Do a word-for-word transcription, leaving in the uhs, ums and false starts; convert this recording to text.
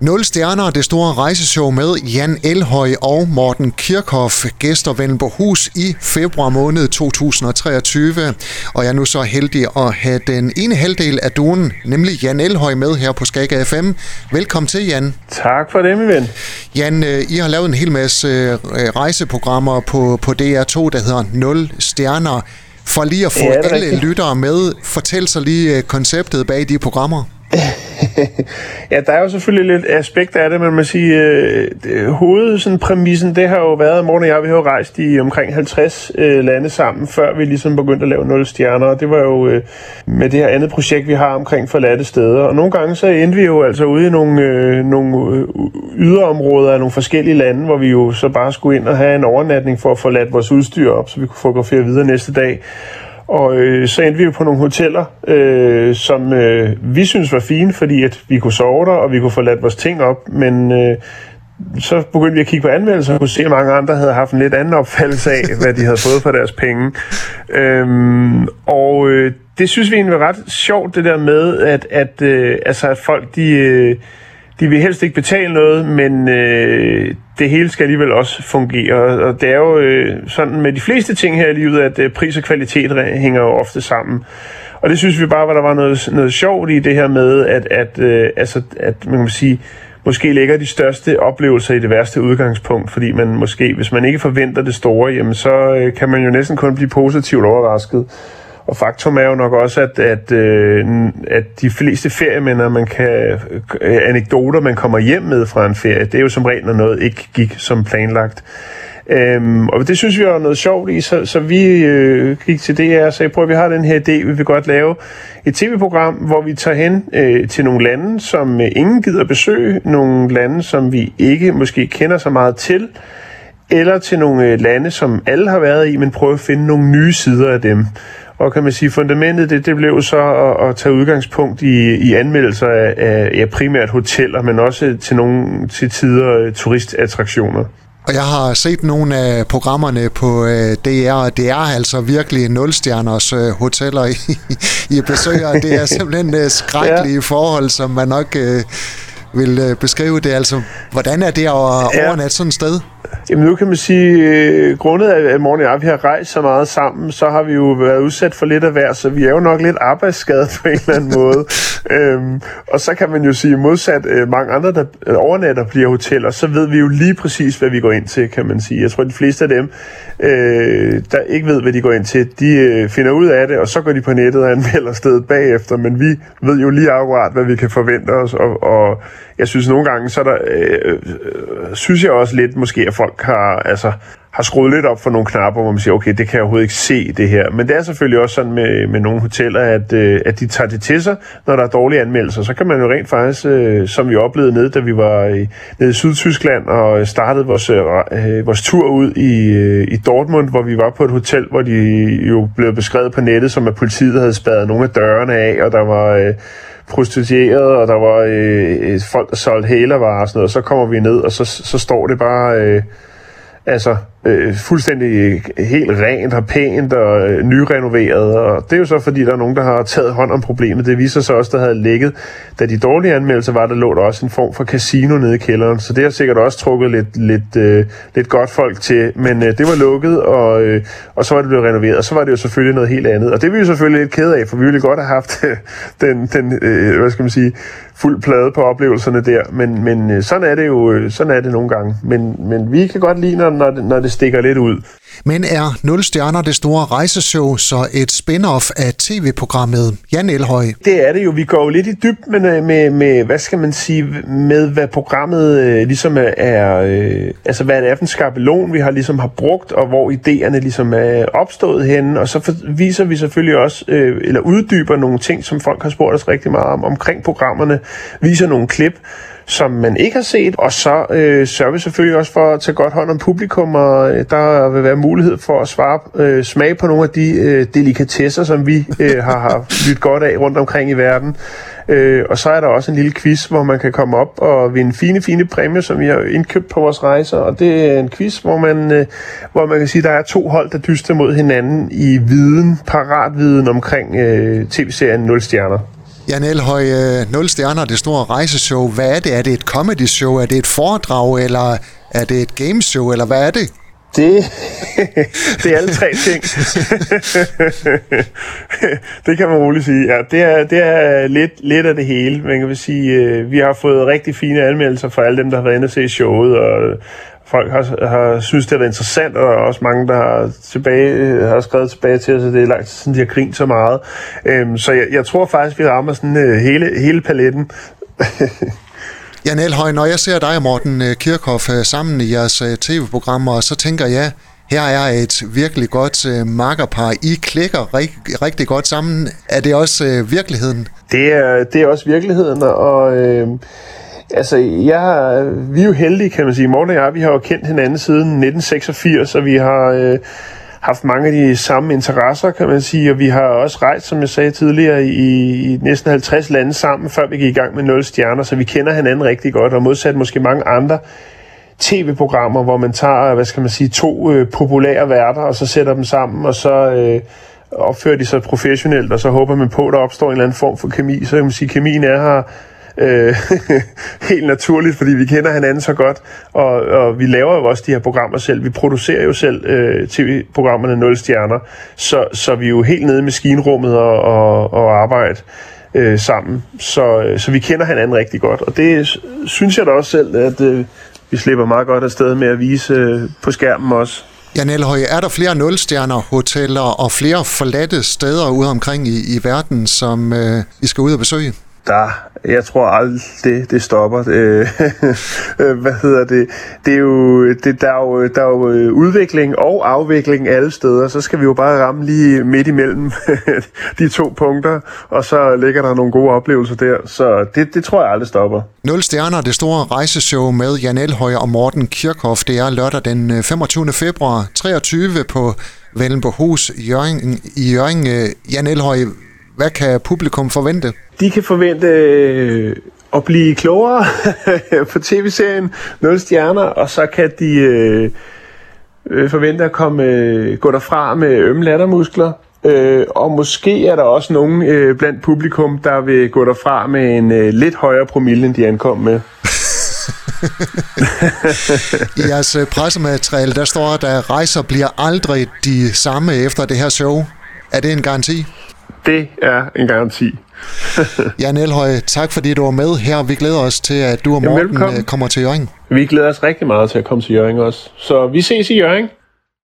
Nul Stjerner, det store rejseshow med Jan Elhøj og Morten Kirchhoff, gæster Vendelbohus i februar måned to tusind og treogtyve. Og jeg er nu så heldig at have den ene halvdel af duen, nemlig Jan Elhøj, med her på Skage F M. Velkommen til, Jan. Tak for det, min ven. Jan, I har lavet en hel masse rejseprogrammer på, på D R to, der hedder Nul Stjerner. For lige at få ja, alle rigtigt. lyttere med, fortæl så lige konceptet bag de programmer. Ja, der er jo selvfølgelig lidt aspekt af det, men man siger, øh, det, hovedet, sådan præmissen, det har jo været, Morten og jeg, vi har jo rejst i omkring halvtreds øh, lande sammen, før vi ligesom begyndte at lave Nul Stjerner, og det var jo øh, med det her andet projekt, vi har omkring forladte steder, og nogle gange så endte vi jo altså ude i nogle, øh, nogle yderområder af nogle forskellige lande, hvor vi jo så bare skulle ind og have en overnatning for at få ladt vores udstyr op, så vi kunne fotografere videre næste dag. Og øh, så endte vi jo på nogle hoteller, øh, som øh, vi synes var fine, fordi at vi kunne sove der, og vi kunne få ladt vores ting op. Men øh, så begyndte vi at kigge på anmeldelser, og kunne se, at mange andre havde haft en lidt anden opfattelse af, hvad de havde fået for deres penge. Øhm, og øh, det synes vi egentlig var ret sjovt, det der med, at, at, øh, altså, at folk, de... Øh, De vil helst ikke betale noget, men øh, det hele skal alligevel også fungere. Og det er jo øh, sådan med de fleste ting her i livet, at øh, pris og kvalitet hænger jo ofte sammen. Og det synes vi bare, at der var noget, noget sjovt i det her med, at, at, øh, altså, at man kan sige, måske ligger de største oplevelser i det værste udgangspunkt, fordi man måske, hvis man ikke forventer det store, jamen, så øh, kan man jo næsten kun blive positivt overrasket. Og faktum er jo nok også, at, at, at de fleste feriemænder, man kan, anekdoter, man kommer hjem med fra en ferie, det er jo som regel, når noget ikke gik som planlagt. Øhm, og det synes vi var noget sjovt i, så, så vi øh, gik til D R og sagde, prøv at vi har den her idé, vi vil godt lave et tv-program, hvor vi tager hen øh, til nogle lande, som øh, ingen gider besøge, nogle lande, som vi ikke måske kender så meget til, eller til nogle øh, lande, som alle har været i, men prøver at finde nogle nye sider af dem. Og kan man sige, fundamentet, det, det blev så at, at tage udgangspunkt i, i anmeldelser af, af ja, primært hoteller, men også til nogle til tider turistattraktioner. Og jeg har set nogle af programmerne på D R, og det er altså virkelig nulstjerners hoteller, I, I besøger. Det er simpelthen skrækkelige ja. forhold, som man nok øh, vil beskrive det. Altså, hvordan er det at overnatte ja. sådan et sted? Jamen nu kan man sige, øh, grundet af, at Morten og jeg, vi har rejst så meget sammen, så har vi jo været udsat for lidt af hver, så vi er jo nok lidt arbejdsskadet på en eller anden måde. Øhm, og så kan man jo sige, modsat øh, mange andre, der overnatter på de her hoteller, så ved vi jo lige præcis, hvad vi går ind til, kan man sige. Jeg tror, de fleste af dem, øh, der ikke ved, hvad de går ind til, de øh, finder ud af det, og så går de på nettet og anmelder stedet bagefter, men vi ved jo lige akkurat, hvad vi kan forvente os, og, og jeg synes nogle gange, så der, øh, synes jeg også lidt måske, at folk har, altså, har skruet lidt op for nogle knapper, hvor man siger, okay, det kan jeg overhovedet ikke se det her. Men det er selvfølgelig også sådan med, med nogle hoteller, at, øh, at de tager det til sig, når der er dårlige anmeldelser. Så kan man jo rent faktisk, øh, som vi oplevede nede, da vi var i, nede i Sydtyskland og startede vores, øh, vores tur ud i, øh, i Dortmund, hvor vi var på et hotel, hvor de jo blev beskrevet på nettet, som at politiet havde spadet nogle af dørene af, og der var... Øh, prostitueret, og der var øh, folk, der solgte hælervarer og sådan noget, og så kommer vi ned, og så, så står det bare øh, altså øh, fuldstændig helt rent og pænt og øh, nyrenoveret, og det er jo så, fordi der er nogen, der har taget hånd om problemet. Det viser sig også, der havde ligget, da de dårlige anmeldelser var, der lå der også en form for casino nede i kælderen, så det har sikkert også trukket lidt, lidt, øh, lidt godt folk til, men øh, det var lukket, og, øh, og så var det blevet renoveret, og så var det jo selvfølgelig noget helt andet, og det er vi jo selvfølgelig lidt kede af, for vi ville godt have haft øh, den, den øh, hvad skal man sige, fuld plade på oplevelserne der, men, men sådan er det jo, sådan er det nogle gange, men, men vi kan godt lide, når det, når det stikker lidt ud. Men er Nul Stjerner, det store rejseshow, så et spin-off af tv-programmet Jan Elhøj? Det er det jo. Vi går jo lidt i dybden med, med, med, hvad skal man sige, med hvad programmet øh, ligesom er, øh, altså hvad det er for en skabelon, vi har ligesom har brugt, og hvor idéerne ligesom er opstået henne, og så for, viser vi selvfølgelig også, øh, eller uddyber nogle ting, som folk har spurgt os rigtig meget om, omkring programmerne, viser nogle klip, som man ikke har set, og så øh, sørger vi selvfølgelig også for at tage godt hånd om publikum, og øh, der vil være mulighed for at svare, øh, smage på nogle af de øh, delikatesser, som vi øh, har, har lyttet godt af rundt omkring i verden. Øh, og så er der også en lille quiz, hvor man kan komme op og vinde fine, fine præmier, som vi har indkøbt på vores rejser, og det er en quiz, hvor man, øh, hvor man kan sige, at der er to hold, der dyster mod hinanden i viden, paratviden omkring øh, tv-serien Nul Stjerner. Jan Elhøj, Nul Stjerner, Det Store Rejseshow, hvad er det? Er det et comedy show? Er det et foredrag? Eller er det et gameshow? Eller hvad er det? Det, det er alle tre ting. Det kan man roligt sige. Ja, det er, det er lidt, lidt af det hele. Man kan vel sige, vi har fået rigtig fine anmeldelser fra alle dem, der har været inde og se showet, og folk har, har synes, det har været interessant, og der er også mange, der har, tilbage, har skrevet tilbage til os, at det er langt siden, de har grint så meget. Øhm, så jeg, jeg tror faktisk, vi rammer sådan øh, hele, hele paletten. Jan Elhøj, når jeg ser dig og Morten Kirchhoff sammen i jeres tv-programmer, så tænker jeg, her er et virkelig godt makkerpar. I klikker rig- rigtig godt sammen. Er det også virkeligheden? Det er, det er også virkeligheden, og... Øh, Altså, jeg, vi er jo heldige, kan man sige. Morten og jeg, vi har jo kendt hinanden siden nitten seksogfirs, og vi har øh, haft mange af de samme interesser, kan man sige. Og vi har også rejst, som jeg sagde tidligere, i, i næsten halvtreds lande sammen, før vi gik i gang med Nul Stjerner. Så vi kender hinanden rigtig godt, og modsat måske mange andre tv-programmer, hvor man tager, hvad skal man sige, to øh, populære værter, og så sætter dem sammen, og så... Øh, opfører de sig professionelt, og så håber man på, at der opstår en eller anden form for kemi. Så kan man sige, at kemien er her øh, helt naturligt, fordi vi kender hinanden så godt, og, og vi laver jo også de her programmer selv. Vi producerer jo selv øh, tv-programmerne Nul Stjerner, så, så vi er jo helt nede i maskinrummet og, og, og arbejder øh, sammen. Så, så vi kender hinanden rigtig godt, og det synes jeg da også selv, at øh, vi slipper meget godt afsted med at vise øh, på skærmen også. Jan Elhøj, er der flere nulstjerner, hoteller og flere forladte steder ude omkring i, i verden, som øh, I skal ud og besøge? Der, jeg tror aldrig, det, det stopper. Hvad hedder det? Det er jo, det, der, er jo, der er jo udvikling og afvikling alle steder, så skal vi jo bare ramme lige midt imellem de to punkter, og så ligger der nogle gode oplevelser der, så det, det tror jeg aldrig stopper. Nul Stjerner, Det Store Rejseshow med Jan Elhøj og Morten Kirchhoff, det er lørdag den femogtyvende februar treogtyve på Vendelbohus i Hjørring. I Hjørring. Jan Elhøj, hvad kan publikum forvente? De kan forvente at blive klogere på tv-serien Nul Stjerner, og så kan de forvente at komme, gå derfra med ømme lattermuskler. Og måske er der også nogen blandt publikum, der vil gå derfra med en lidt højere promille, end de ankom med. I jeres pressemateriale, der står, at der rejser bliver aldrig de samme efter det her show. Er det en garanti? Det er en garanti. Jan Elhøj, tak fordi du var med her. Vi glæder os til, at du og Morten Jamen, kommer til Hjørring. Vi glæder os rigtig meget til at komme til Hjørring også. Så vi ses i Hjørring.